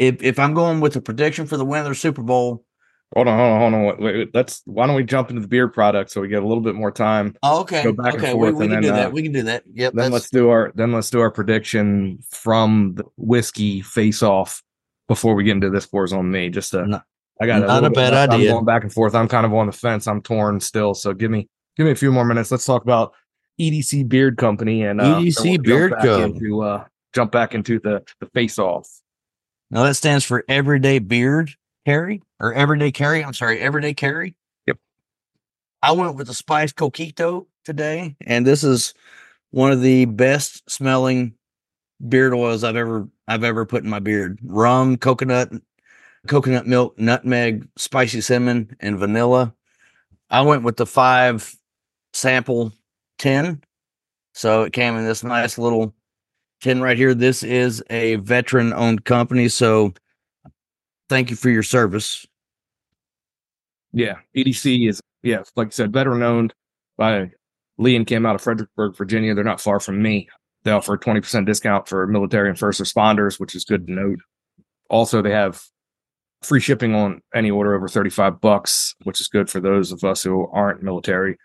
If I'm going with a prediction for the winner of the Super Bowl. Hold on. Wait, why don't we jump into the beer product so we get a little bit more time? Oh, okay. Go back and forth. We can do that. Yep. Then let's do our prediction from the whiskey face off before we get into this pours on me. Not a bad idea. I'm going back and forth. I'm kind of on the fence. I'm torn still. So give me a few more minutes. Let's talk about EDC Beard Company and EDC Beard Company. Jump back into the face off. Now that stands for Everyday Beard Carry, or Everyday Carry. I'm sorry, Everyday Carry. Yep. I went with the Spice Coquito today, and this is one of the best smelling beard oils I've ever put in my beard. Rum, coconut milk, nutmeg, spicy cinnamon, and vanilla. I went with the 5 sample 10. So it came in this nice little tin right here. This is a veteran-owned company, so thank you for your service. Yeah, EDC is, like I said, veteran-owned by Lee and Kim out of Fredericksburg, Virginia. They're not far from me. They offer a 20% discount for military and first responders, which is good to note. Also, they have free shipping on any order over $35, which is good for those of us who aren't military.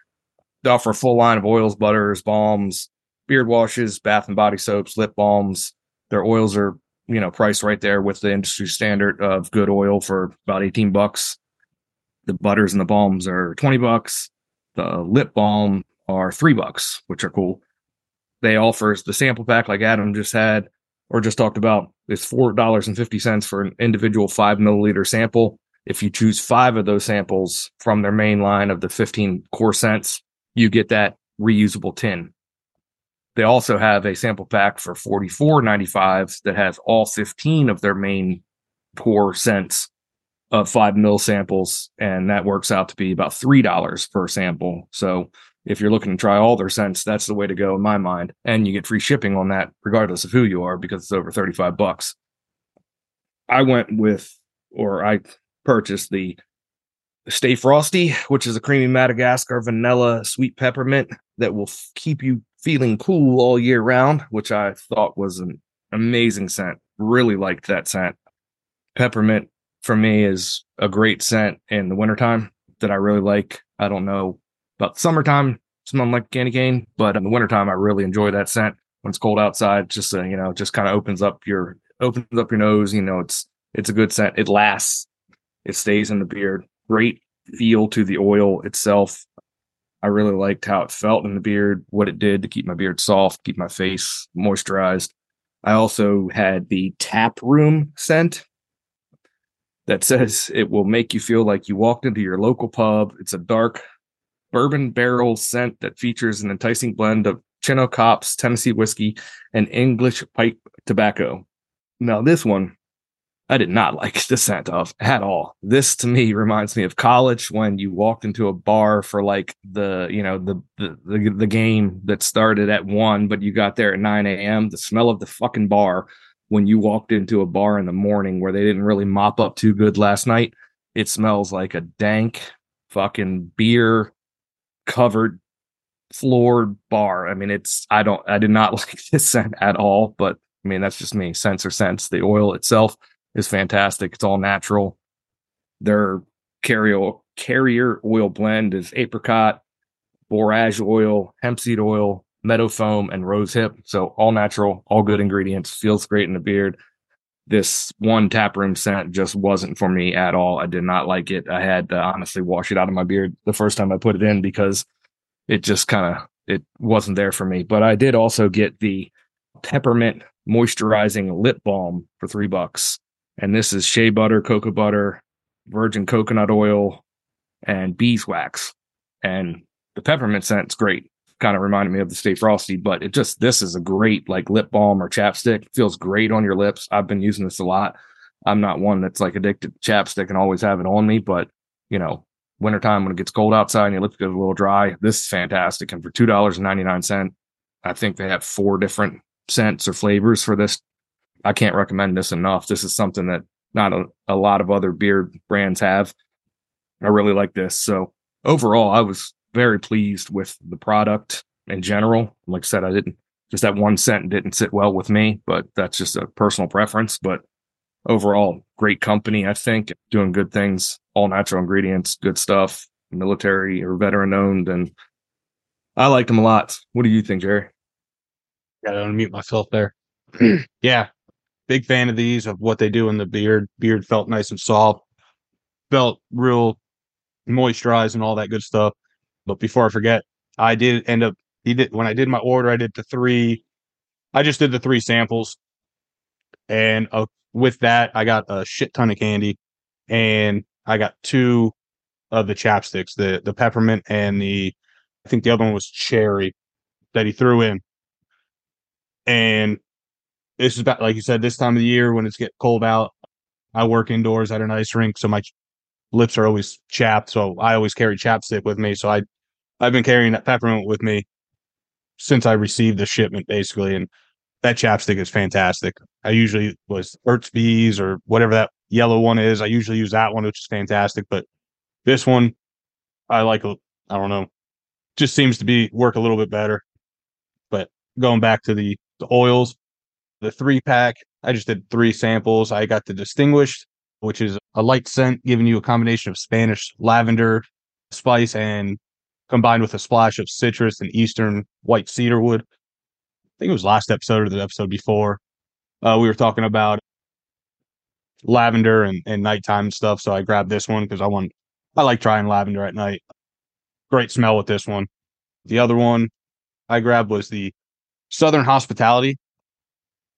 They offer a full line of oils, butters, balms, beard washes, bath and body soaps, lip balms. Their oils are priced right there with the industry standard of good oil for about $18. The butters and the balms are $20. The lip balm are $3, which are cool. They offer the sample pack like Adam just had or just talked about. It's $4.50 for an individual 5 milliliter sample. If you choose 5 of those samples from their main line of the 15 core scents, you get that reusable tin. They also have a sample pack for $44.95 that has all 15 of their main core scents of 5 ml samples, and that works out to be about $3 per sample. So if you're looking to try all their scents, that's the way to go in my mind. And you get free shipping on that regardless of who you are because it's over $35. I purchased the Stay Frosty, which is a creamy Madagascar vanilla sweet peppermint that will keep you feeling cool all year round, which I thought was an amazing scent. Really liked that scent. Peppermint for me is a great scent in the wintertime that I really like. I don't know about summertime, smelling like candy cane, but in the wintertime, I really enjoy that scent when it's cold outside. Just just kind of opens up your nose. It's a good scent. It lasts. It stays in the beard. Great feel to the oil itself. I really liked how it felt in the beard, what it did to keep my beard soft, keep my face moisturized. I also had the Tap Room scent that says it will make you feel like you walked into your local pub. It's a dark bourbon barrel scent that features an enticing blend of Chinook hops, Tennessee whiskey, and English pipe tobacco. Now, this one, I did not like the scent of at all. This to me reminds me of college when you walked into a bar for like the game that started at 1:00, but you got there at 9 a.m. The smell of the fucking bar when you walked into a bar in the morning where they didn't really mop up too good last night. It smells like a dank fucking beer covered floored bar. I mean, I did not like this scent at all, but I mean, that's just me. Scents are scents. The oil itself is fantastic. It's all natural. Their carrier oil blend is apricot, borage oil, hemp seed oil, meadow foam, and rose hip. So all natural, all good ingredients. Feels great in the beard. This one Taproom scent just wasn't for me at all. I did not like it. I had to honestly wash it out of my beard the first time I put it in because it just it wasn't there for me. But I did also get the peppermint moisturizing lip balm for $3. And this is shea butter, cocoa butter, virgin coconut oil, and beeswax. And the peppermint scent's great. Kind of reminded me of the Stay Frosty, but this is a great like lip balm or chapstick. It feels great on your lips. I've been using this a lot. I'm not one that's like addicted to chapstick and always have it on me, but wintertime when it gets cold outside and your lips get a little dry, this is fantastic. And for $2.99, I think they have 4 different scents or flavors for this. I can't recommend this enough. This is something that not a lot of other beard brands have. I really like this. So overall, I was very pleased with the product in general. Like I said, I didn't, just that one scent didn't sit well with me, but that's just a personal preference. But overall, great company, I think, doing good things, all natural ingredients, good stuff, military or veteran owned. And I liked them a lot. What do you think, Jerry? Got to unmute myself there. Yeah. Big fan of these, of what they do in the beard. Beard felt nice and soft, felt real moisturized and all that good stuff. But before I forget, I did end up, when I did my order, I just did the three samples. And with that, I got a shit ton of candy, and I got two of the chapsticks, the peppermint and I think the other one was cherry that he threw in. And this is about, like you said, this time of the year when it's getting cold out. I work indoors at an ice rink, so my lips are always chapped. So I always carry chapstick with me. So I've been carrying that peppermint with me since I received the shipment, basically. And that chapstick is fantastic. I usually was Burt's Bees or whatever that yellow one is. I usually use that one, which is fantastic. But this one, I like, I don't know, just seems to be work a little bit better. But going back to the oils, the 3-pack, I just did 3 samples. I got the Distinguished, which is a light scent, giving you a combination of Spanish lavender spice and combined with a splash of citrus and Eastern white cedar wood. I think it was last episode or the episode before. We were talking about lavender and nighttime stuff. So I grabbed this one because I like trying lavender at night. Great smell with this one. The other one I grabbed was the Southern Hospitality.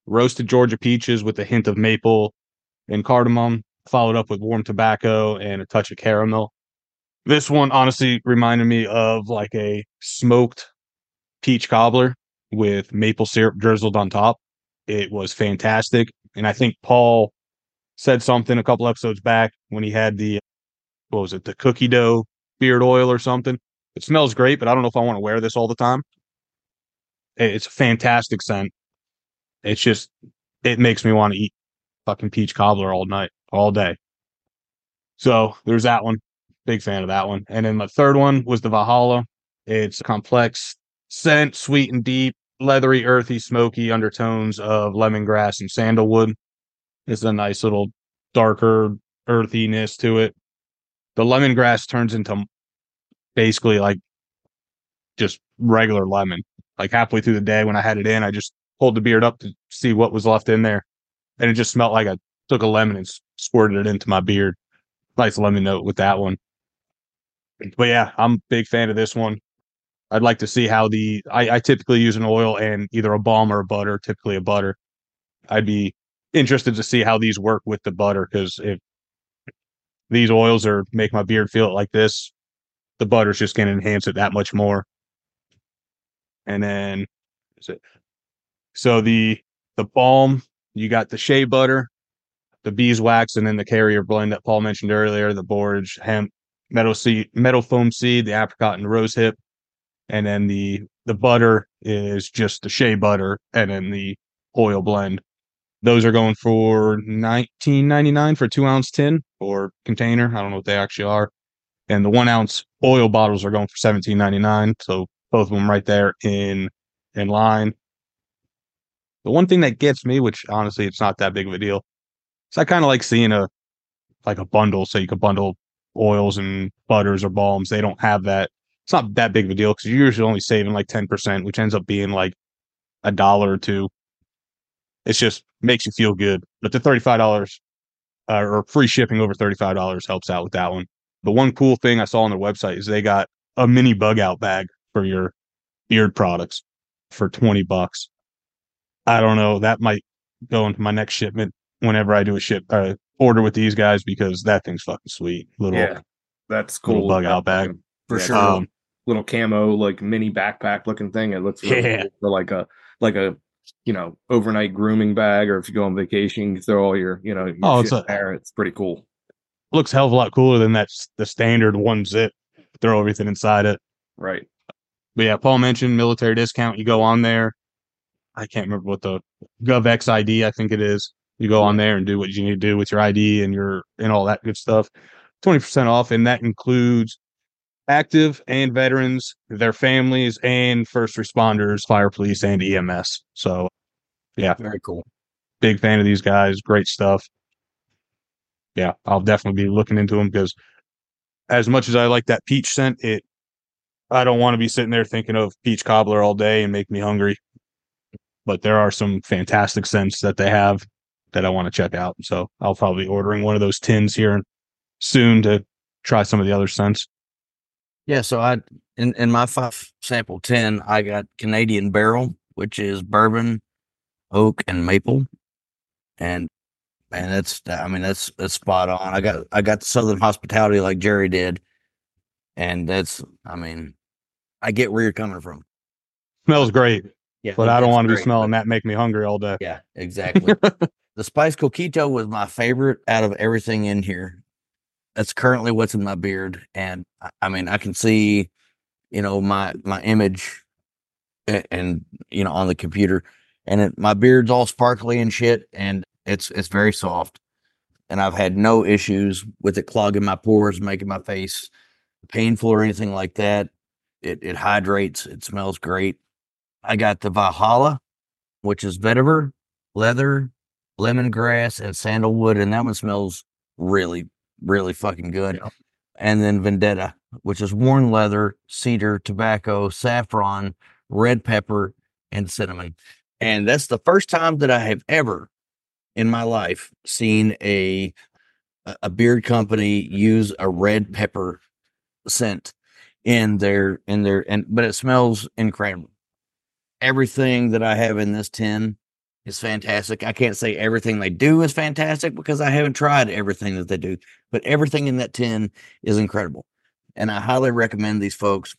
Roasted Georgia peaches with a hint of maple and cardamom, followed up with warm tobacco and a touch of caramel. This one honestly reminded me of like a smoked peach cobbler with maple syrup drizzled on top. It was fantastic. And I think Paul said something a couple episodes back when he had the cookie dough beard oil or something. It smells great, but I don't know if I want to wear this all the time. It's a fantastic scent. It's just, it makes me want to eat fucking peach cobbler all night, all day. So there's that one. Big fan of that one. And then my third one was the Valhalla. It's a complex scent, sweet and deep, leathery, earthy, smoky undertones of lemongrass and sandalwood. It's a nice little darker earthiness to it. The lemongrass turns into basically like just regular lemon. Like halfway through the day when I had it in, I just pulled the beard up to see what was left in there. And it just smelled like I took a lemon and squirted it into my beard. Nice lemon note with that one. But yeah, I'm a big fan of this one. I'd like to see how I typically use an oil and either a balm or a butter, typically a butter. I'd be interested to see how these work with the butter, because if these oils make my beard feel it like this, the butter's just going to enhance it that much more. And then so the balm, you got the shea butter, the beeswax, and then the carrier blend that Paul mentioned earlier, the borage, hemp, meadow foam seed, the apricot and rose hip. And then the butter is just the shea butter and then the oil blend. Those are going for $19.99 for a 2-ounce tin or container. I don't know what they actually are. And the 1-ounce oil bottles are going for $17.99. So both of them right there in line. The one thing that gets me, which honestly, it's not that big of a deal, is I kind of like seeing a bundle, so you could bundle oils and butters or balms. They don't have that. It's not that big of a deal because you're usually only saving like 10%, which ends up being like $1 or $2. It just makes you feel good. But the $35 or free shipping over $35 helps out with that one. The one cool thing I saw on their website is they got a mini bug out bag for your beard products for $20. I don't know. That might go into my next shipment whenever I do a order with these guys, because that thing's fucking sweet. That's cool. Little bug out bag for sure. Little camo like mini backpack looking thing. It looks really cool for like a overnight grooming bag, or if you go on vacation, you throw all your shit there. It's pretty cool. Looks a hell of a lot cooler than the standard 1-zip. Throw everything inside it. Right. But yeah, Paul mentioned military discount. You go on there. I can't remember what the GovX ID, I think it is. You go on there and do what you need to do with your ID and all that good stuff. 20% off, and that includes active and veterans, their families, and first responders, fire, police, and EMS. So, yeah, very cool. Big fan of these guys. Great stuff. yeah, I'll definitely be looking into them, because as much as I like that peach scent, I don't want to be sitting there thinking of peach cobbler all day and make me hungry. But there are some fantastic scents that they have that I want to check out. So I'll probably be ordering one of those tins here soon to try some of the other scents. Yeah, so in my 5-sample tin, I got Canadian barrel, which is bourbon, oak, and maple. And that's spot on. I got Southern Hospitality like Jerry did. And I get where you're coming from. Smells great. Yeah, but I don't want to be smelling that make me hungry all day. Yeah, exactly. The spice coquito was my favorite out of everything in here. That's currently what's in my beard. And I can see, my image and on the computer, and my beard's all sparkly and shit. And it's very soft, and I've had no issues with it clogging my pores, making my face painful or anything like that. It hydrates. It smells great. I got the Valhalla, which is vetiver, leather, lemongrass, and sandalwood, and that one smells really, really fucking good. Yeah. And then Vendetta, which is worn leather, cedar, tobacco, saffron, red pepper, and cinnamon. And that's the first time that I have ever in my life seen a beard company use a red pepper scent but it smells incredible. Everything that I have in this tin is fantastic. I can't say everything they do is fantastic because I haven't tried everything that they do, but everything in that tin is incredible. And I highly recommend these folks.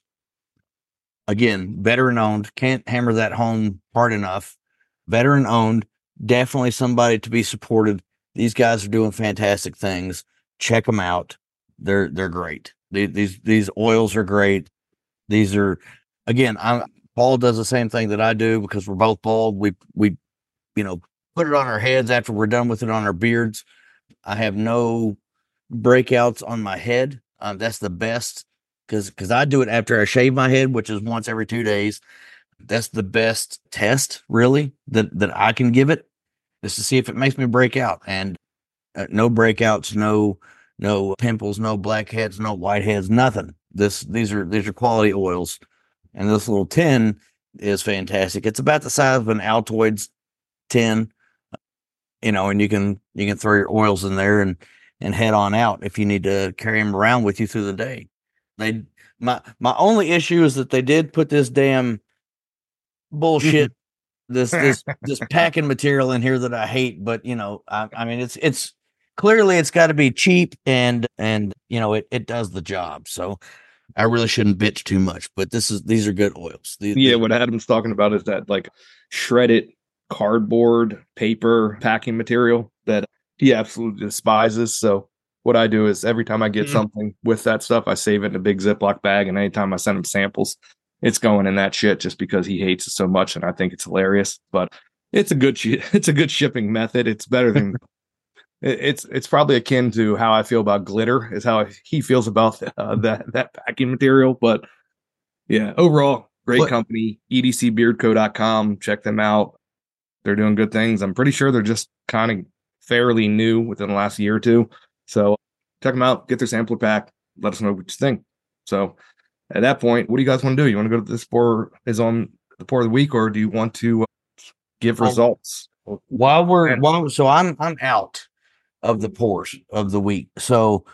Again, veteran owned. Can't hammer that home hard enough. Veteran owned, definitely somebody to be supported. These guys are doing fantastic things. Check them out. They're great. These oils are great. These are, again, Paul does the same thing that I do because we're both bald. We put it on our heads after we're done with it on our beards. I have no breakouts on my head. That's the best because I do it after I shave my head, which is once every 2 days. That's the best test, really, that I can give it, is to see if it makes me break out. And no breakouts, no pimples, no blackheads, no whiteheads, nothing. These are quality oils. And this little tin is fantastic. It's about the size of an Altoids tin, and you can throw your oils in there and head on out if you need to carry them around with you through the day. My only issue is that they did put this damn bullshit, this packing material in here that I hate. But it's clearly it's got to be cheap and it does the job. So I really shouldn't bitch too much, but these are good oils. What Adam's talking about is that like shredded cardboard, paper, packing material that he absolutely despises. So what I do is every time I get something with that stuff, I save it in a big Ziploc bag, and anytime I send him samples, it's going in that shit just because he hates it so much, and I think it's hilarious. But it's a good shipping method. It's better than It's probably akin to how I feel about glitter, is how he feels about that packing material. But yeah, overall, great company, edcbeardco.com. Check them out. They're doing good things. I'm pretty sure they're just kind of fairly new within the last year or two. So check them out. Get their sampler pack. Let us know what you think. So at that point, what do you guys want to do? You want to go to this pour is on the pour of the week, or do you want to give results? I'm out of the pours of the week. So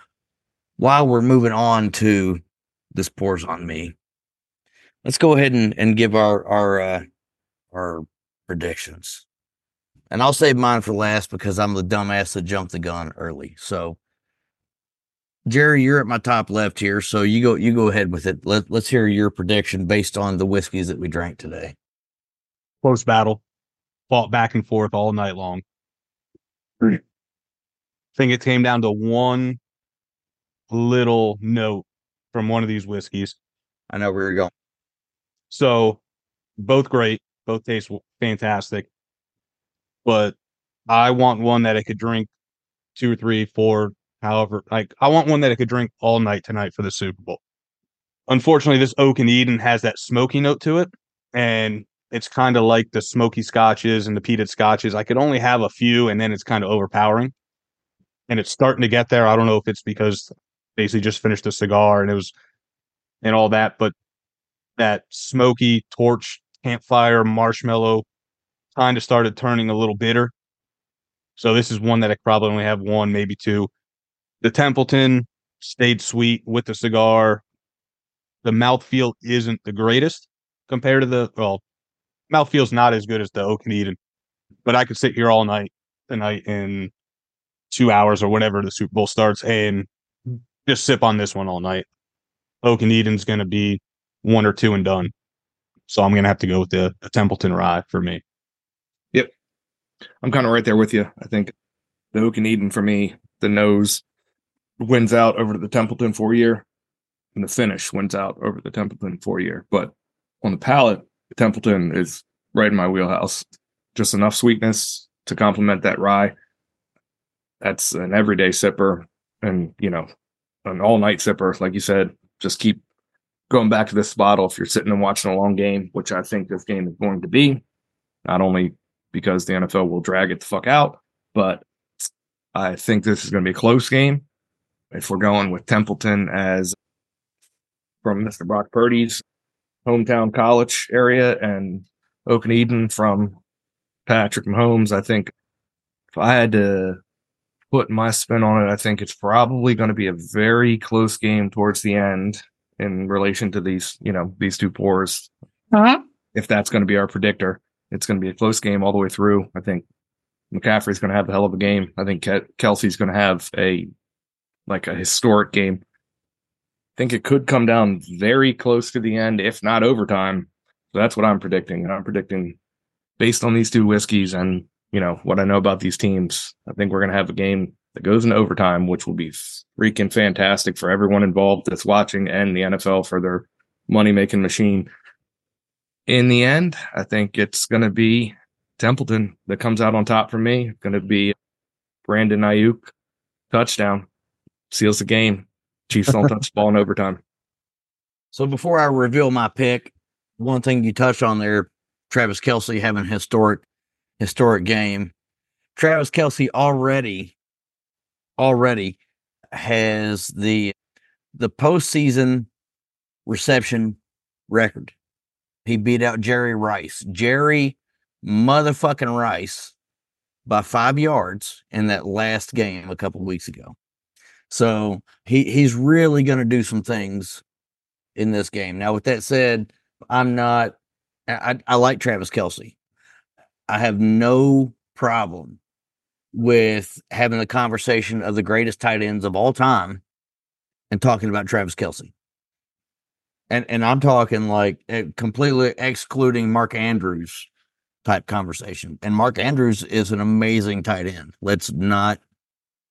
while we're moving on to this pours on me, let's go ahead and give our predictions. And I'll save mine for last because I'm the dumbass that jumped the gun early. So Jerry, you're at my top left here, so you go ahead with it. Let's hear your prediction based on the whiskeys that we drank today. Close battle. Fought back and forth all night long. I think it came down to one little note from one of these whiskeys. I know where you're going. So both great, both taste fantastic, but I want one that I could drink 2, 3, 4, however, like I want one that I could drink all night tonight for the Super Bowl. Unfortunately, this Oak and Eden has that smoky note to it, and it's kind of like the smoky scotches and the peated scotches. I could only have a few, and then it's kind of overpowering. and it's starting to get there. I don't know if it's because basically just finished a cigar and it was and all that, but that smoky torch campfire marshmallow kind of started turning a little bitter. So this is one that I probably only have one, maybe two. The Templeton stayed sweet with the cigar. The mouthfeel isn't the greatest compared to the, well, mouthfeel's not as good as the Oak and Eden, but I could sit here all night tonight in 2 hours or whenever the Super Bowl starts and just sip on this one all night. Oak and Eden's going to be one or two and done. So I'm going to have to go with the Templeton Rye for me. Yep. I'm kind of right there with you. I think the Oak and Eden for me, the nose wins out over the Templeton 4 year and the finish wins out over the Templeton 4 year. But on the palate, the Templeton is right in my wheelhouse. Just enough sweetness to complement that rye. That's an everyday sipper and, you know, an all-night sipper. Like you said, just keep going back to this bottle if you're sitting and watching a long game, which I think this game is going to be, not only because the NFL will drag it the fuck out, but I think this is going to be a close game. If we're going with Templeton as from Mr. Brock Purdy's hometown college area and Oak and Eden from Patrick Mahomes, I think if I had to put my spin on it, I think it's probably going to be a very close game towards the end in relation to these, you know, these two pours. Uh-huh. If that's going to be our predictor, it's going to be a close game all the way through. I think McCaffrey's going to have a hell of a game. I think Kelce's going to have a historic game. I think it could come down very close to the end, if not overtime. So that's what I'm predicting. And I'm predicting based on these two whiskeys and, you know, what I know about these teams, I think we're going to have a game that goes into overtime, which will be freaking fantastic for everyone involved that's watching and the NFL for their money-making machine. In the end, I think it's going to be Templeton that comes out on top for me. It's going to be Brandon Ayuk touchdown. Seals the game. Chiefs don't touch the ball in overtime. So before I reveal my pick, one thing you touched on there, Travis Kelce having a historic game. Travis Kelce already has the postseason reception record. He beat out Jerry Rice. Jerry motherfucking Rice by 5 yards in that last game a couple weeks ago. So he's really going to do some things in this game. Now, with that said, I like Travis Kelce. I have no problem with having the conversation of the greatest tight ends of all time and talking about Travis Kelce. And I'm talking like completely excluding Mark Andrews type conversation. And Mark Andrews is an amazing tight end. Let's not,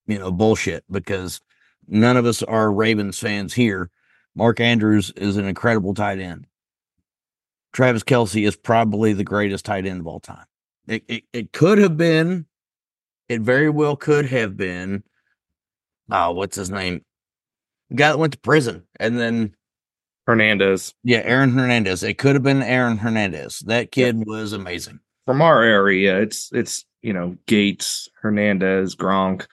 bullshit, because none of us are Ravens fans here. Mark Andrews is an incredible tight end. Travis Kelce is probably the greatest tight end of all time. It could have been. It very well could have been. Oh, what's his name? The guy that went to prison. And then Hernandez. Yeah, Aaron Hernandez. It could have been Aaron Hernandez. That kid was amazing. From our area, it's Gates, Hernandez, Gronk,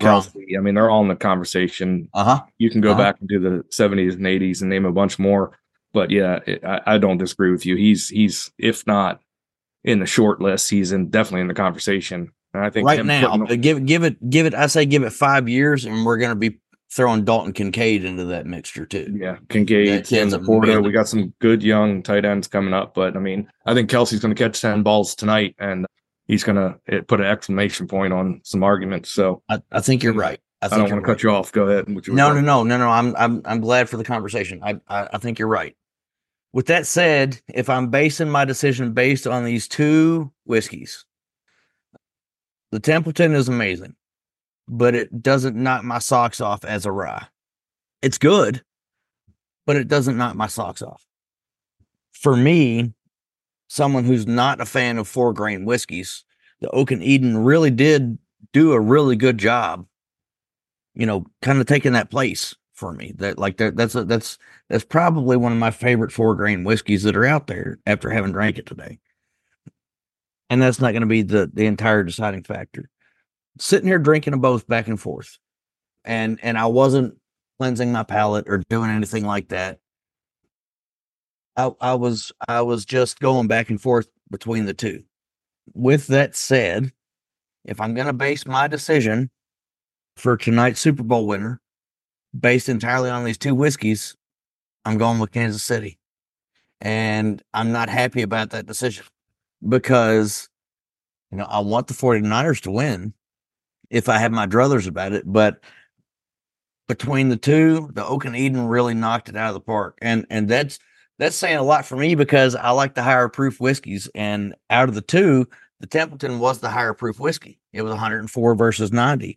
Kelce. I mean, they're all in the conversation. Uh-huh. You can go back into the 70s and 80s and name a bunch more. But yeah, I don't disagree with you. He's if not in the short list, he's definitely in the conversation. And I think right now, give it. I say give it 5 years, and we're going to be throwing Dalton Kincaid into that mixture too. Yeah, Kincaid, Porto. We got some good young tight ends coming up, but I mean, I think Kelce's going to catch 10 balls tonight, and he's going to put an exclamation point on some arguments. So I think you're right. I don't want to cut you off. Go ahead. No. I'm glad for the conversation. I think you're right. With that said, if I'm basing my decision based on these two whiskeys, the Templeton is amazing, but it doesn't knock my socks off as a rye. It's good, but it doesn't knock my socks off. For me, someone who's not a fan of 4-grain whiskeys, the Oak and Eden really did do a really good job, kind of taking that place for me. That's probably one of my favorite 4-grain whiskeys that are out there after having drank it today. And that's not going to be the entire deciding factor. sitting here drinking them both back and forth. And I wasn't cleansing my palate or doing anything like that. I was just going back and forth between the two. With that said, if I'm going to base my decision for tonight's Super Bowl winner based entirely on these two whiskeys, I'm going with Kansas City. And I'm not happy about that decision because, you know, I want the 49ers to win if I have my druthers about it. But between the two, the Oak and Eden really knocked it out of the park. And that's saying a lot for me because I like the higher proof whiskeys. And out of the two, the Templeton was the higher proof whiskey. It was 104 versus 90.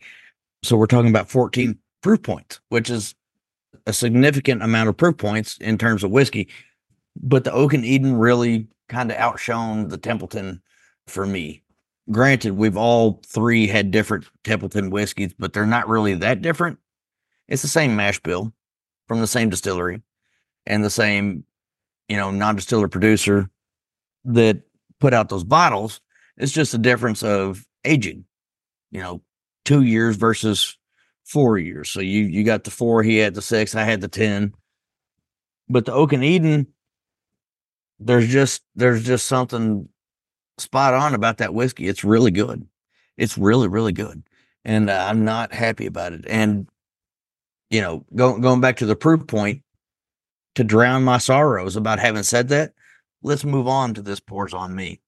So we're talking about 14 proof points, which is a significant amount of proof points in terms of whiskey. But the Oak and Eden really kind of outshone the Templeton for me. Granted, we've all three had different Templeton whiskeys, but they're not really that different. It's the same mash bill from the same distillery and the same, you know, non-distiller producer that put out those bottles. It's just a difference of aging, you know, 2 years versus 4 years. So you got the 4, he had the 6, I had the 10. But the Oak and Eden, there's just something spot on about that whiskey. It's really good. It's really, really good. And I'm not happy about it. And, you know, going back to the proof point, to drown my sorrows about having said that, let's move on to this Pours on Me.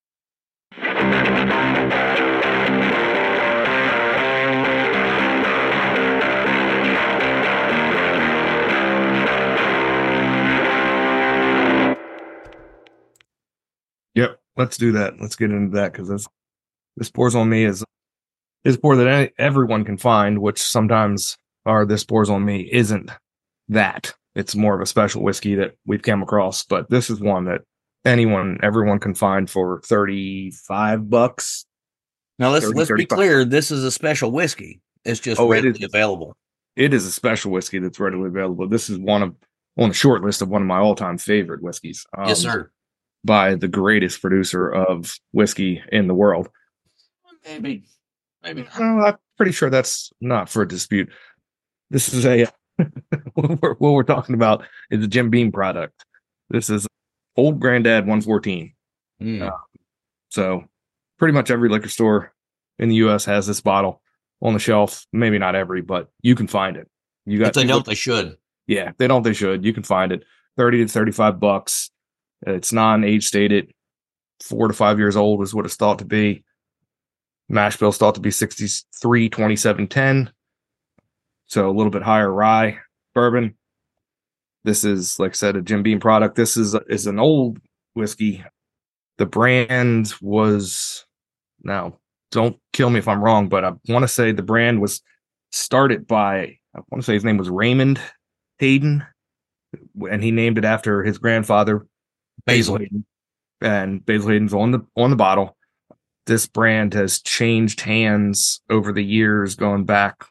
Yep, let's do that. Let's get into that because this Pours on Me is a pour that everyone can find, which sometimes our This Pours on Me isn't that. It's more of a special whiskey that we've come across, but this is one that everyone can find for $35. Now let's be clear. This is a special whiskey. It's just readily available. It is a special whiskey that's readily available. This is on a short list of one of my all-time favorite whiskeys. Yes, sir. By the greatest producer of whiskey in the world. Maybe. Well, I'm pretty sure that's not for a dispute. This is a what we're talking about is a Jim Beam product. This is Old Grandad 114. Mm. So pretty much every liquor store in the U.S. has this bottle on the shelf. Maybe not every, but you can find it. If they don't, they should. Yeah, if they don't, they should. You can find it. $30 to $35. It's non-age stated. 4 to 5 years old is what it's thought to be. Mash bill's thought to be 63, 2710. So a little bit higher rye bourbon. This is, like I said, a Jim Beam product. This is an old whiskey. The brand was, now don't kill me if I'm wrong, but I want to say the brand was started by, I want to say his name was Raymond Hayden, and he named it after his grandfather, Basil Hayden. And Basil Hayden's on the bottle. This brand has changed hands over the years, going back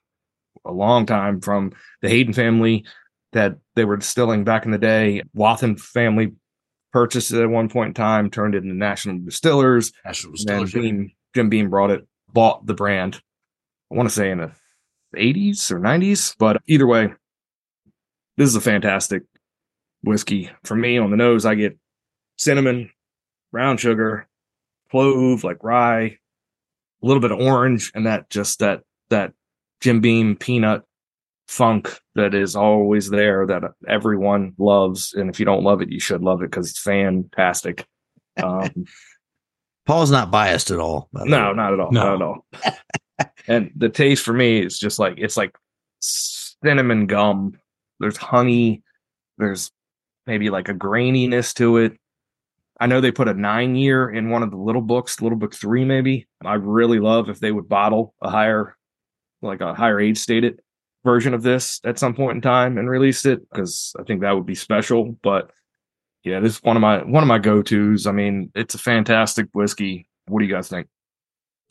a long time from the Hayden family that they were distilling back in the day. Wathen family purchased it at one point in time, turned it into National Distillers. Jim Beam bought the brand, I want to say in the 80s or 90s. But either way, this is a fantastic whiskey. For me, on the nose, I get cinnamon, brown sugar, clove, like rye, a little bit of orange, and that Jim Beam peanut funk that is always there that everyone loves. And if you don't love it, you should love it because it's fantastic. Paul's not biased at all. No, not at all. No. Not at all. And the taste for me is just like, it's like cinnamon gum. There's honey. There's maybe like a graininess to it. I know they put a 9-year in one of the little books, little book 3, maybe. I really love if they would bottle a higher age stated version of this at some point in time and released it, because I think that would be special. But yeah, this is one of my go-tos. I mean, it's a fantastic whiskey. What do you guys think?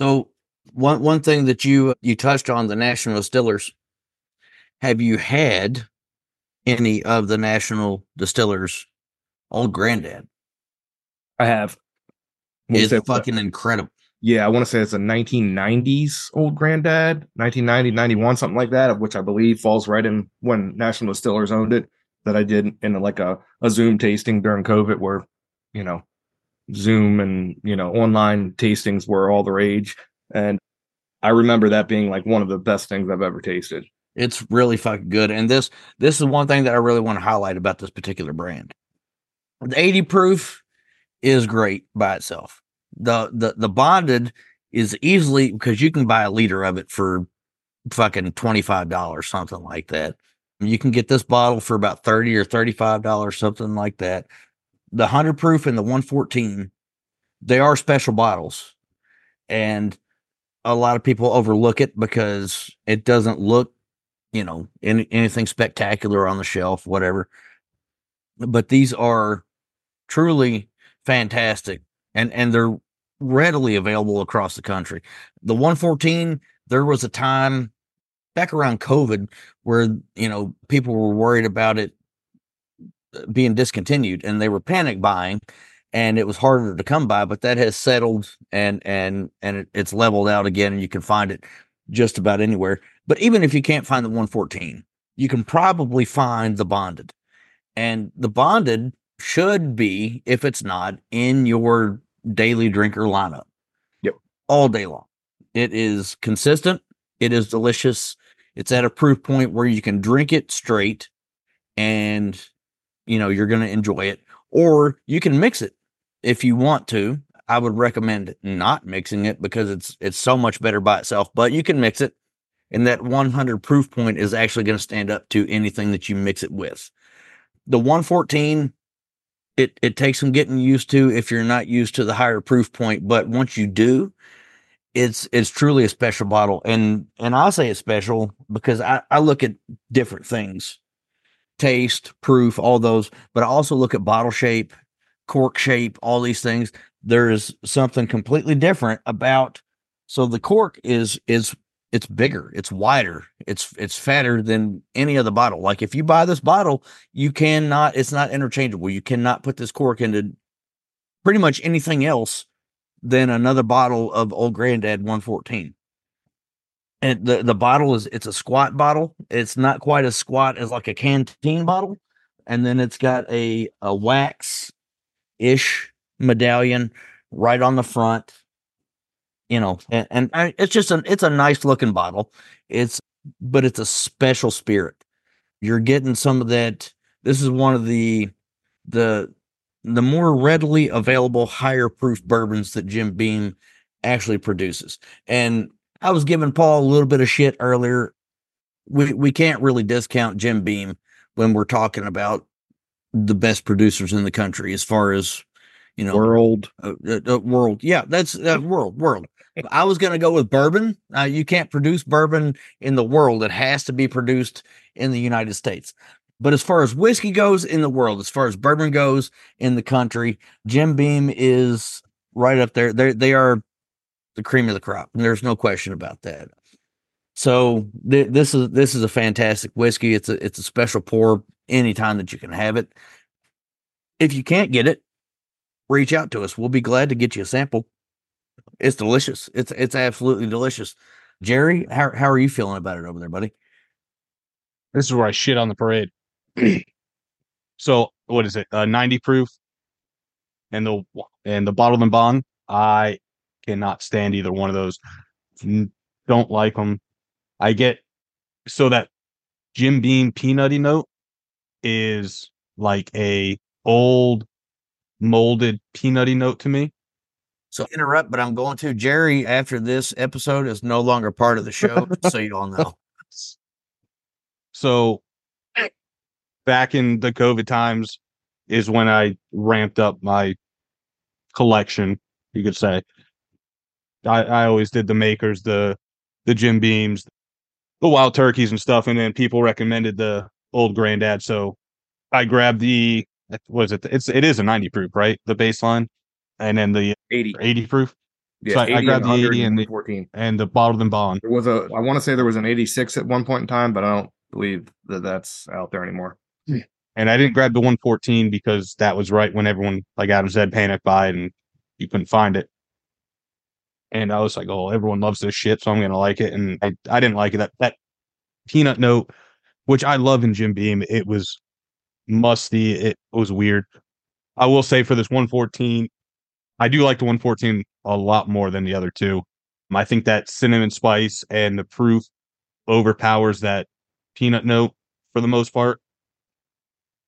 So one thing that you touched on, the National Distillers, have you had any of the National Distillers Old Grandad? I have. It's fucking incredible. I want to say it's a 1990s Old Grandad, 1990, 91, something like that, of which I believe falls right in when National Distillers owned it, that I did in like a Zoom tasting during COVID where, you know, Zoom and, you know, online tastings were all the rage. And I remember that being like one of the best things I've ever tasted. It's really fucking good. And this is one thing that I really want to highlight about this particular brand. The 80 proof is great by itself. The bonded is easily, because you can buy a liter of it for fucking $25, something like that. You can get this bottle for about $30 or $35, something like that. The 100 proof and the 114, they are special bottles. And a lot of people overlook it because it doesn't look, you know, anything spectacular on the shelf, whatever. But these are truly fantastic, and they're readily available across the country. The 114, there was a time back around COVID where, you know, people were worried about it being discontinued and they were panic buying, and it was harder to come by, but that has settled and it's leveled out again, and you can find it just about anywhere. But even if you can't find the 114, you can probably find the bonded. And the bonded should be, if it's not, in your daily drinker lineup. Yep. All day long. It is consistent. It is delicious. It's at a proof point where you can drink it straight and, you know, you're going to enjoy it. Or you can mix it if you want to. I would recommend not mixing it because it's so much better by itself, but you can mix it. And that 100 proof point is actually going to stand up to anything that you mix it with. The 114, it takes some getting used to if you're not used to the higher proof point, but once you do, it's truly a special bottle. And I say it's special because I look at different things, taste, proof, all those, but I also look at bottle shape, cork shape, all these things. There is something completely different about, so the cork it's bigger, it's wider, it's fatter than any other bottle. Like if you buy this bottle, you cannot, it's not interchangeable. You cannot put this cork into pretty much anything else than another bottle of Old Grandad 114. And the bottle it's a squat bottle. It's not quite as squat as like a canteen bottle. And then it's got a wax-ish medallion right on the front. You know, and it's just it's a nice looking bottle. But it's a special spirit. You're getting some of that. This is one of the more readily available higher proof bourbons that Jim Beam actually produces. And I was giving Paul a little bit of shit earlier. We can't really discount Jim Beam when we're talking about the best producers in the country, as far as, you know, world. Yeah, that's world. I was going to go with bourbon. You can't produce bourbon in the world. It has to be produced in the United States. But as far as whiskey goes in the world, as far as bourbon goes in the country, Jim Beam is right up there. They are the cream of the crop, and there's no question about that. So this is a fantastic whiskey. It's a special pour anytime that you can have it. If you can't get it, reach out to us. We'll be glad to get you a sample. It's delicious. It's absolutely delicious. Jerry, how are you feeling about it over there, buddy? This is where I shit on the parade. So what is it? 90 proof, and the bottled and bond. I cannot stand either one of those. Don't like them. I get so that Jim Beam peanutty note is like a old molded peanutty note to me. So interrupt, but I'm going to. Jerry, after this episode, is no longer part of the show, so you all know. So back in the COVID times is when I ramped up my collection, you could say. I always did the Makers, the Jim Beams, the Wild Turkeys and stuff, and then people recommended the Old Grandad. So I grabbed the, what is it? It is a 90 proof, right? The baseline. And then the 80 proof. Yeah, so I grabbed the 80 and the 14 and the bottled and bond. I want to say there was an 86 at one point in time, but I don't believe that's out there anymore. Yeah. And I didn't grab the 114 because that was right when everyone, like Adam said, panicked by it and you couldn't find it. And I was like, oh, everyone loves this shit, so I'm going to like it. And I didn't like it. That peanut note, which I love in Jim Beam, it was musty. It was weird. I will say for this 114, I do like the 114 a lot more than the other two. I think that cinnamon spice and the proof overpowers that peanut note for the most part.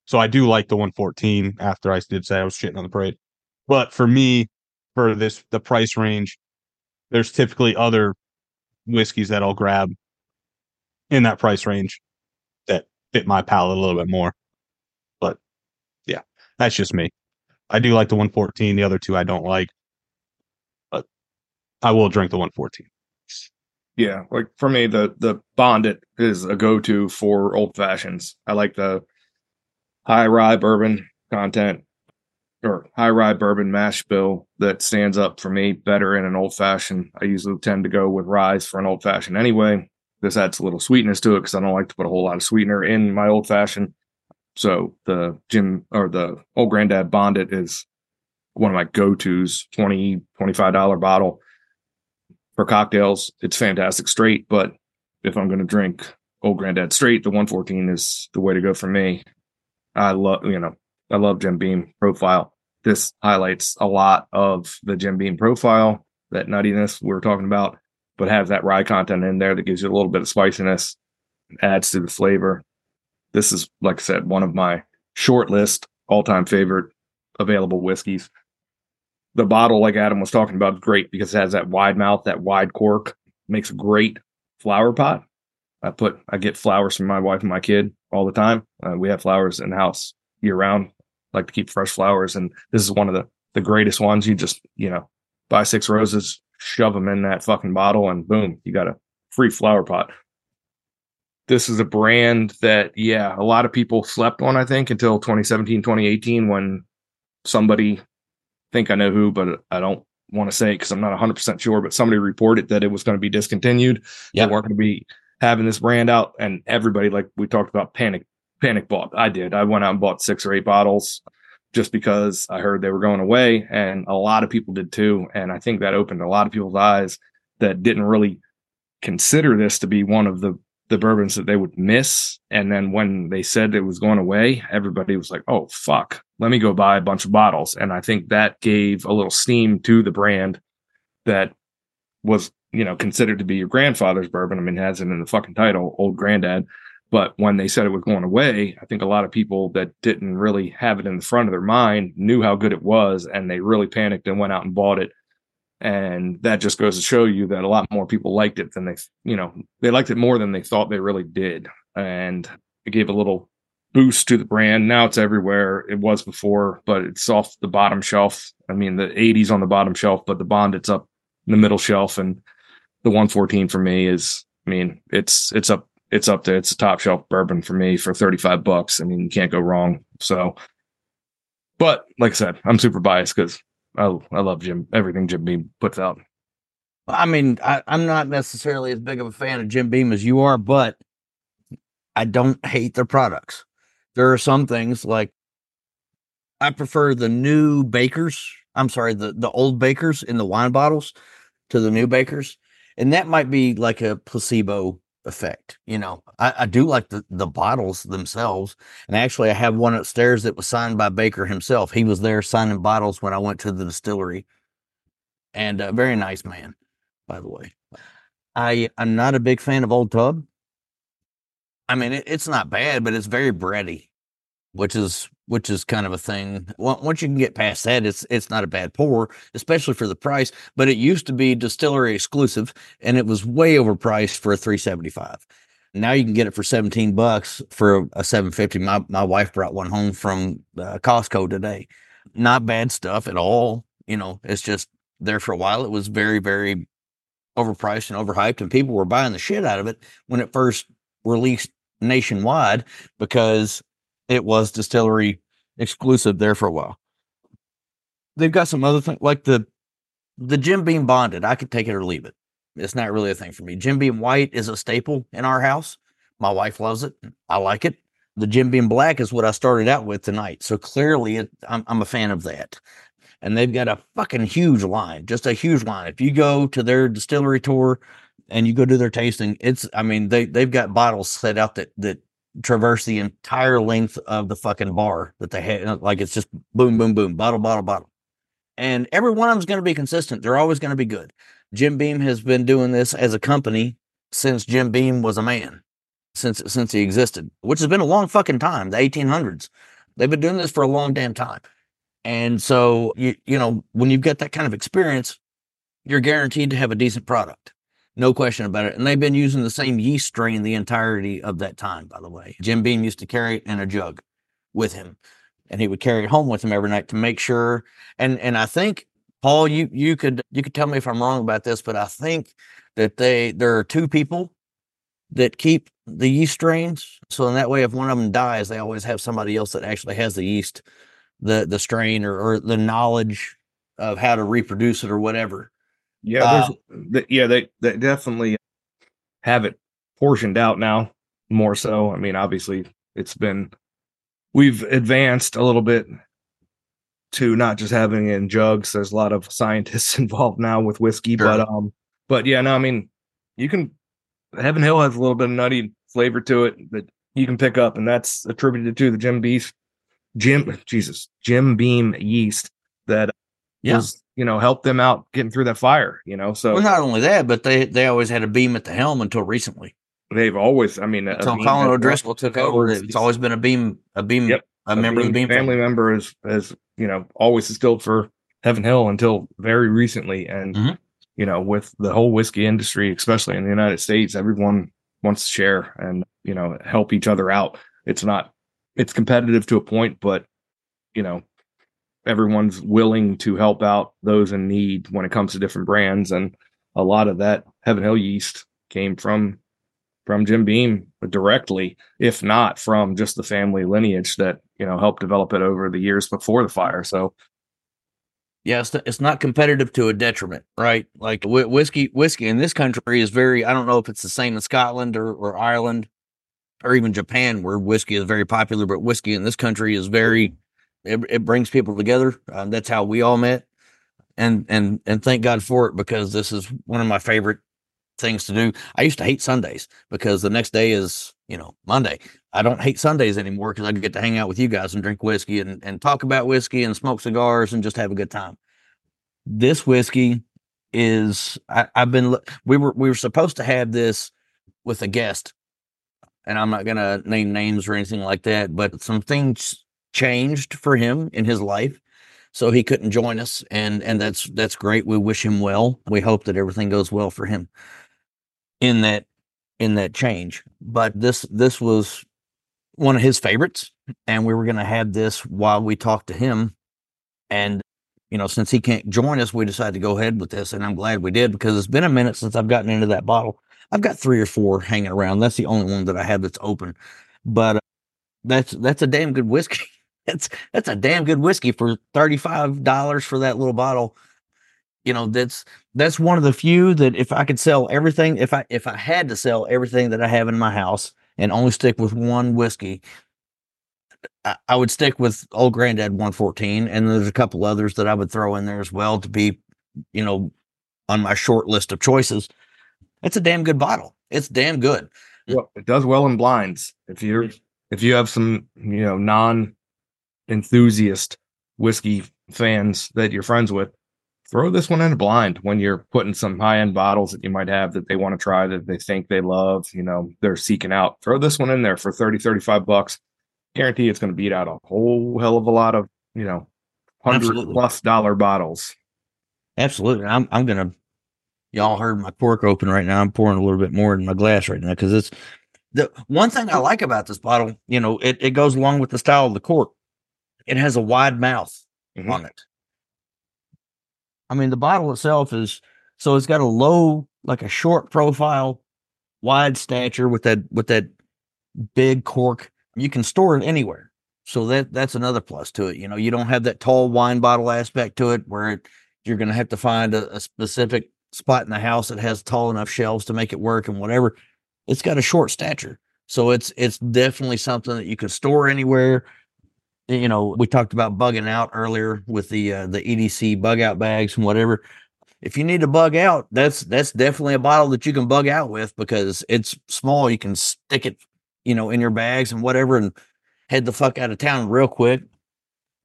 So I do like the 114 after I did say I was shitting on the parade. But for me, for this, the price range, there's typically other whiskeys that I'll grab in that price range that fit my palate a little bit more. But yeah, that's just me. I do like the 114. The other two I don't like. But I will drink the 114. Yeah, like for me, the Bonded is a go-to for old fashions. I like the high rye bourbon content or high rye bourbon mash bill that stands up for me better in an old fashioned. I usually tend to go with rye for an old fashioned anyway. This adds a little sweetness to it because I don't like to put a whole lot of sweetener in my old fashioned. So the Old Grandad Bonded is one of my go-tos, $20, $25 bottle for cocktails. It's fantastic straight, but if I'm going to drink Old Grandad straight, the 114 is the way to go for me. I love Jim Beam profile. This highlights a lot of the Jim Beam profile, that nuttiness we were talking about, but has that rye content in there that gives you a little bit of spiciness, adds to the flavor. This is, like I said, one of my short list all-time favorite available whiskeys. The bottle, like Adam was talking about, is great because it has that wide mouth, that wide cork. Makes a great flower pot. I get flowers from my wife and my kid all the time. We have flowers in the house year round. I like to keep fresh flowers. And this is one of the greatest ones. You just, buy 6 roses, shove them in that fucking bottle, and boom, you got a free flower pot. This is a brand that, yeah, a lot of people slept on, I think, until 2017, 2018, when somebody, I think I know who, but I don't want to say because I'm not 100% sure, but somebody reported that it was going to be discontinued. Yeah. They weren't going to be having this brand out, and everybody, like we talked about, panic bought. I did. I went out and bought 6 or 8 bottles just because I heard they were going away, and a lot of people did too. And I think that opened a lot of people's eyes that didn't really consider this to be one of the bourbons that they would miss. And then when they said it was going away, everybody was like, oh fuck, let me go buy a bunch of bottles. And I think that gave a little steam to the brand that was, considered to be your grandfather's bourbon. I mean, it has it in the fucking title, Old Grandad. But when they said it was going away, I think a lot of people that didn't really have it in the front of their mind knew how good it was, and they really panicked and went out and bought it. And that just goes to show you that a lot more people liked it than they liked it more than they thought they really did. And it gave a little boost to the brand. Now it's everywhere. It was before, but it's off the bottom shelf. I mean, the 80s on the bottom shelf, but the Bond, it's up in the middle shelf. And the 114 for me is, I mean, it's up there. It's a top shelf bourbon for me for $35. I mean, you can't go wrong. So, but like I said, I'm super biased because I love everything Jim Beam puts out. I mean, I'm not necessarily as big of a fan of Jim Beam as you are, but I don't hate their products. There are some things like I prefer the new Bakers. I'm sorry, the old Bakers in the wine bottles to the new Bakers. And that might be like a placebo effect. I do like the bottles themselves. And actually, I have one upstairs that was signed by Baker himself. He was there signing bottles when I went to the distillery. And a very nice man, by the way. I'm not a big fan of Old Tub. I mean, it's not bad, but it's very bready, which is kind of a thing. Once you can get past that, it's not a bad pour, especially for the price. But it used to be distillery exclusive, and it was way overpriced for a $3.75. Now you can get it for $17 for a $7.50. My wife brought one home from Costco today. Not bad stuff at all. It's just there for a while. It was very, very overpriced and overhyped, and people were buying the shit out of it when it first released nationwide because it was distillery exclusive there for a while. They've got some other things like the Jim Beam Bonded. I could take it or leave it. It's not really a thing for me. Jim Beam White is a staple in our house. My wife loves it. I like it. The Jim Beam Black is what I started out with tonight. So clearly I'm a fan of that. and they've got a fucking huge line, just a huge line. If you go to their distillery tour and you go do their tasting, it's, I mean, they've got bottles set out that traverse the entire length of the fucking bar that they had. Like, it's just boom, boom, boom, bottle, bottle, bottle. And every one of them's going to be consistent. They're always going to be good. Jim Beam has been doing this as a company since Jim Beam was a man, since he existed, which has been a long fucking time, the 1800s. They've been doing this for a long damn time. And so, you know, when you've got that kind of experience, you're guaranteed to have a decent product. No question about it. And they've been using the same yeast strain the entirety of that time, by the way. Jim Beam used to carry it in a jug with him, and he would carry it home with him every night to make sure. And I think, Paul, you could tell me if I'm wrong about this, but I think that there are two people that keep the yeast strains. So in that way, if one of them dies, they always have somebody else that actually has the yeast, the strain, or the knowledge of how to reproduce it or whatever. Yeah, they definitely have it portioned out now more so. I mean, obviously, we've advanced a little bit to not just having it in jugs. There's a lot of scientists involved now with whiskey, sure. But yeah, no, I mean, you can. Heaven Hill has a little bit of nutty flavor to it that you can pick up, and that's attributed to the Jim Beam yeast that was, you know, helped them out getting through that fire. You know, so well, not only that, but they always had a Beam at the helm until recently. They've always, I mean, until Colin O'Driscoll took over, it's always been a Beam. Yep. A member of the Beam family member is, you know, always distilled for Heaven Hill until very recently. And, mm-hmm. you know, with the whole whiskey industry, especially in the United States, everyone wants to share and, you know, help each other out. It's competitive to a point, but, you know, everyone's willing to help out those in need when it comes to different brands. And a lot of that Heaven Hill yeast came from Jim Beam directly, if not from just the family lineage that, you know, helped develop it over the years before the fire. So yeah, it's not competitive to a detriment, right? Like whiskey in this country is very, I don't know if it's the same in Scotland or Ireland or even Japan, where whiskey is very popular, but whiskey in this country is very, it brings people together. That's how we all met, and thank God for it, because this is one of my favorite things to do. I used to hate Sundays because the next day is, you know, Monday. I don't hate Sundays anymore because I get to hang out with you guys and drink whiskey and talk about whiskey and smoke cigars and just have a good time. This whiskey is, we were supposed to have this with a guest, and I'm not going to name names or anything like that, but some things changed for him in his life, so he couldn't join us. And that's great. We wish him well. We hope that everything goes well for him in that change. But this was one of his favorites, and we were going to have this while we talked to him. And, you know, since he can't join us, we decided to go ahead with this. And I'm glad we did, because it's been a minute since I've gotten into that bottle. I've got 3 or 4 hanging around. That's the only one that I have that's open, but that's a damn good whiskey. That's a damn good whiskey for $35 for that little bottle. You know, that's one of the few that if I could sell everything, if I had to sell everything that I have in my house and only stick with one whiskey, I would stick with Old Grandad 114. And there's a couple others that I would throw in there as well to be, you know, on my short list of choices. It's a damn good bottle. It's damn good. Well, it does well in blinds. If you have some, you know, non-enthusiast whiskey fans that you're friends with, throw this one in a blind when you're putting some high-end bottles that you might have that they want to try, that they think they love, you know, they're seeking out. Throw this one in there for $30-$35. Guarantee it's going to beat out a whole hell of a lot of, you know, $100+ bottles. Absolutely. I'm gonna, y'all heard my cork open right now. I'm pouring a little bit more in my glass right now, because it's the one thing I like about this bottle. You know, it goes along with the style of the cork. It has a wide mouth mm-hmm. on it. I mean, the bottle itself is, so it's got a low, like a short profile, wide stature with that big cork. You can store it anywhere. So that's another plus to it. You know, you don't have that tall wine bottle aspect to it where you're going to have to find a specific spot in the house that has tall enough shelves to make it work and whatever. It's got a short stature. So it's definitely something that you can store anywhere. you know, we talked about bugging out earlier with the EDC bug out bags and whatever. If you need to bug out, that's definitely a bottle that you can bug out with, because it's small. You can stick it, you know, in your bags and whatever, and head the fuck out of town real quick.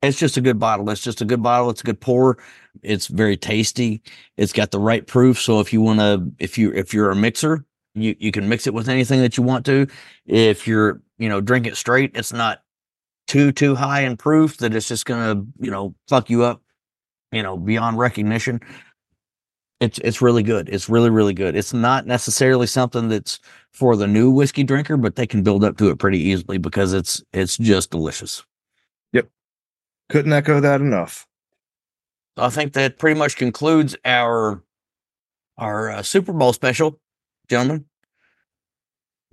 It's just a good bottle. It's just a good bottle. It's a good pour. It's very tasty. It's got the right proof. So if you want to, if you're a mixer, you can mix it with anything that you want to. If you're, you know, drink it straight, it's not too high in proof that it's just gonna, you know, fuck you up, you know, beyond recognition. It's really good. It's really, really good. It's not necessarily something that's for the new whiskey drinker, but they can build up to it pretty easily because it's just delicious. Yep. Couldn't echo that enough. I think that pretty much concludes our Super Bowl special, gentlemen.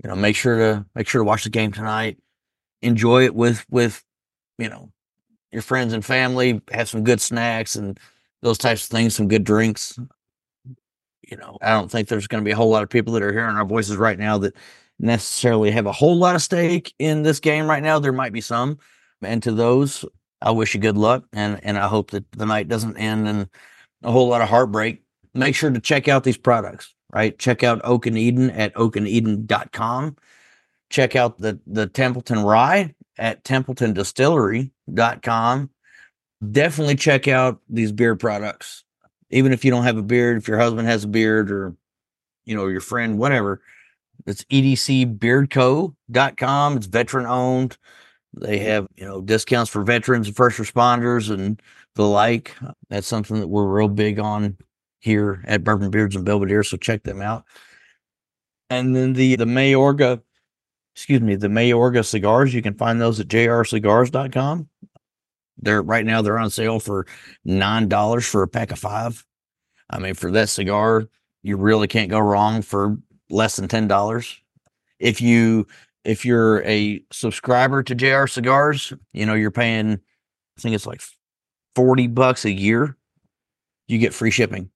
You know, make sure to watch the game tonight. Enjoy it with you know, your friends and family. Have some good snacks and those types of things, some good drinks. You know, I don't think there's going to be a whole lot of people that are hearing our voices right now that necessarily have a whole lot of stake in this game right now. There might be some, and to those, I wish you good luck, and I hope that the night doesn't end in a whole lot of heartbreak. Make sure to check out these products, right? Check out Oak and Eden at oakandeden.com. Check out the Templeton Rye at templetondistillery.com. Definitely check out these beard products. Even if you don't have a beard, if your husband has a beard, or, you know, your friend, whatever, it's edcbeardco.com. It's veteran owned. They have, you know, discounts for veterans and first responders and the like. That's something that we're real big on here at Bourbon Beards and Belvedere. So check them out. And then the Mayorga cigars, you can find those at jrcigars.com. They're right now, they're on sale for $9 for a pack of 5. I mean, for that cigar, you really can't go wrong for less than $10. If you're a subscriber to JR Cigars, you know, you're paying, I think it's like $40 a year. You get free shipping.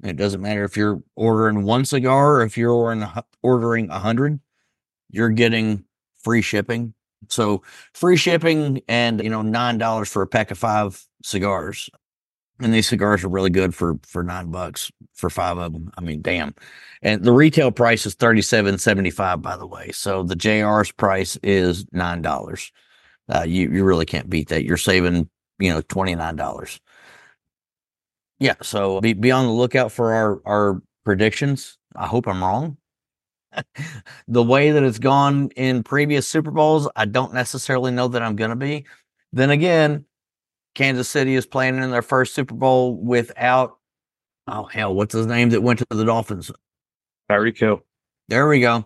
And it doesn't matter if you're ordering one cigar or if you're ordering 100, you're getting free shipping. So free shipping and, you know, $9 for a pack of 5 cigars. And these cigars are really good for $9 for 5 of them. I mean, damn. And the retail price is $37.75, by the way. So the JR's price is $9. You really can't beat that. You're saving, you know, $29. Yeah. So be on the lookout for our predictions. I hope I'm wrong. The way that it's gone in previous Super Bowls, I don't necessarily know that I'm going to be. Then again, Kansas City is playing in their first Super Bowl without, oh, hell, what's his name that went to the Dolphins? Tyreek Hill. There we go.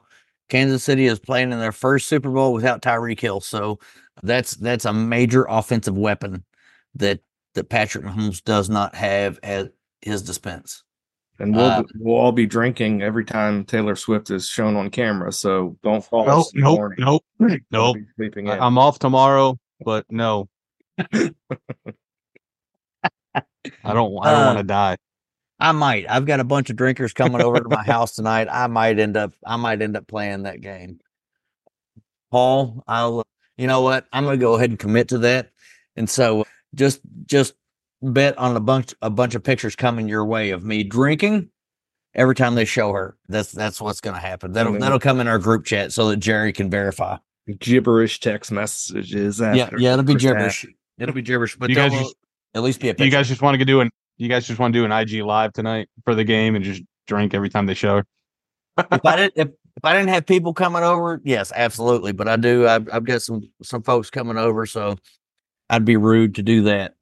Kansas City is playing in their first Super Bowl without Tyreek Hill. So that's a major offensive weapon that Patrick Mahomes does not have at his dispense. And we'll all be drinking every time Taylor Swift is shown on camera. So don't fall asleep. Nope. I'm off tomorrow, but no. I don't want to die. I might. I've got a bunch of drinkers coming over to my house tonight. I might end up playing that game. Paul, you know what? I'm going to go ahead and commit to that. And so just bet on a bunch of pictures coming your way of me drinking every time they show her. That's what's going to happen. That'll come in our group chat so that Jerry can verify. Gibberish text messages. Yeah, it'll be gibberish. It'll be gibberish, but there will at least be a picture. You guys just want to do an IG live tonight for the game and just drink every time they show. If I didn't have people coming over, yes, absolutely. But I do. I've got some folks coming over, so I'd be rude to do that.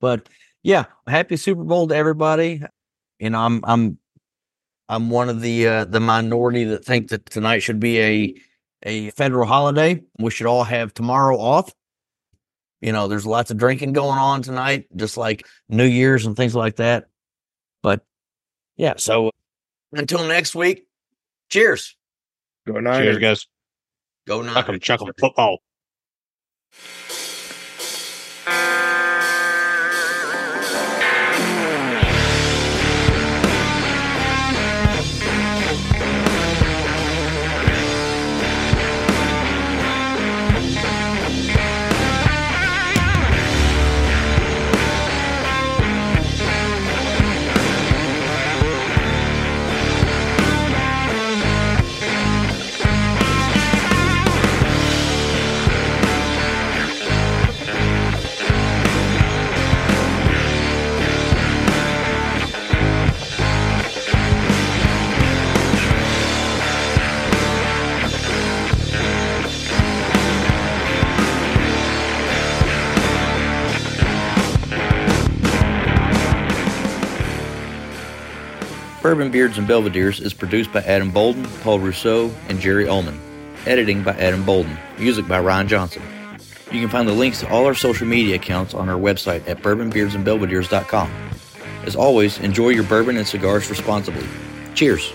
But yeah, happy Super Bowl to everybody. You know, I'm one of the minority that think that tonight should be a federal holiday. We should all have tomorrow off. You know, there's lots of drinking going on tonight, just like New Year's and things like that. But yeah, so until next week, cheers. Go Niners. Cheers, guys. Go Niners. Chuck 'em football. Bourbon Beards and Belvederes is produced by Adam Bolden, Paul Rousseau, and Jerry Ullman. Editing by Adam Bolden. Music by Ryan Johnson. You can find the links to all our social media accounts on our website at bourbonbeardsandbelvederes.com. As always, enjoy your bourbon and cigars responsibly. Cheers.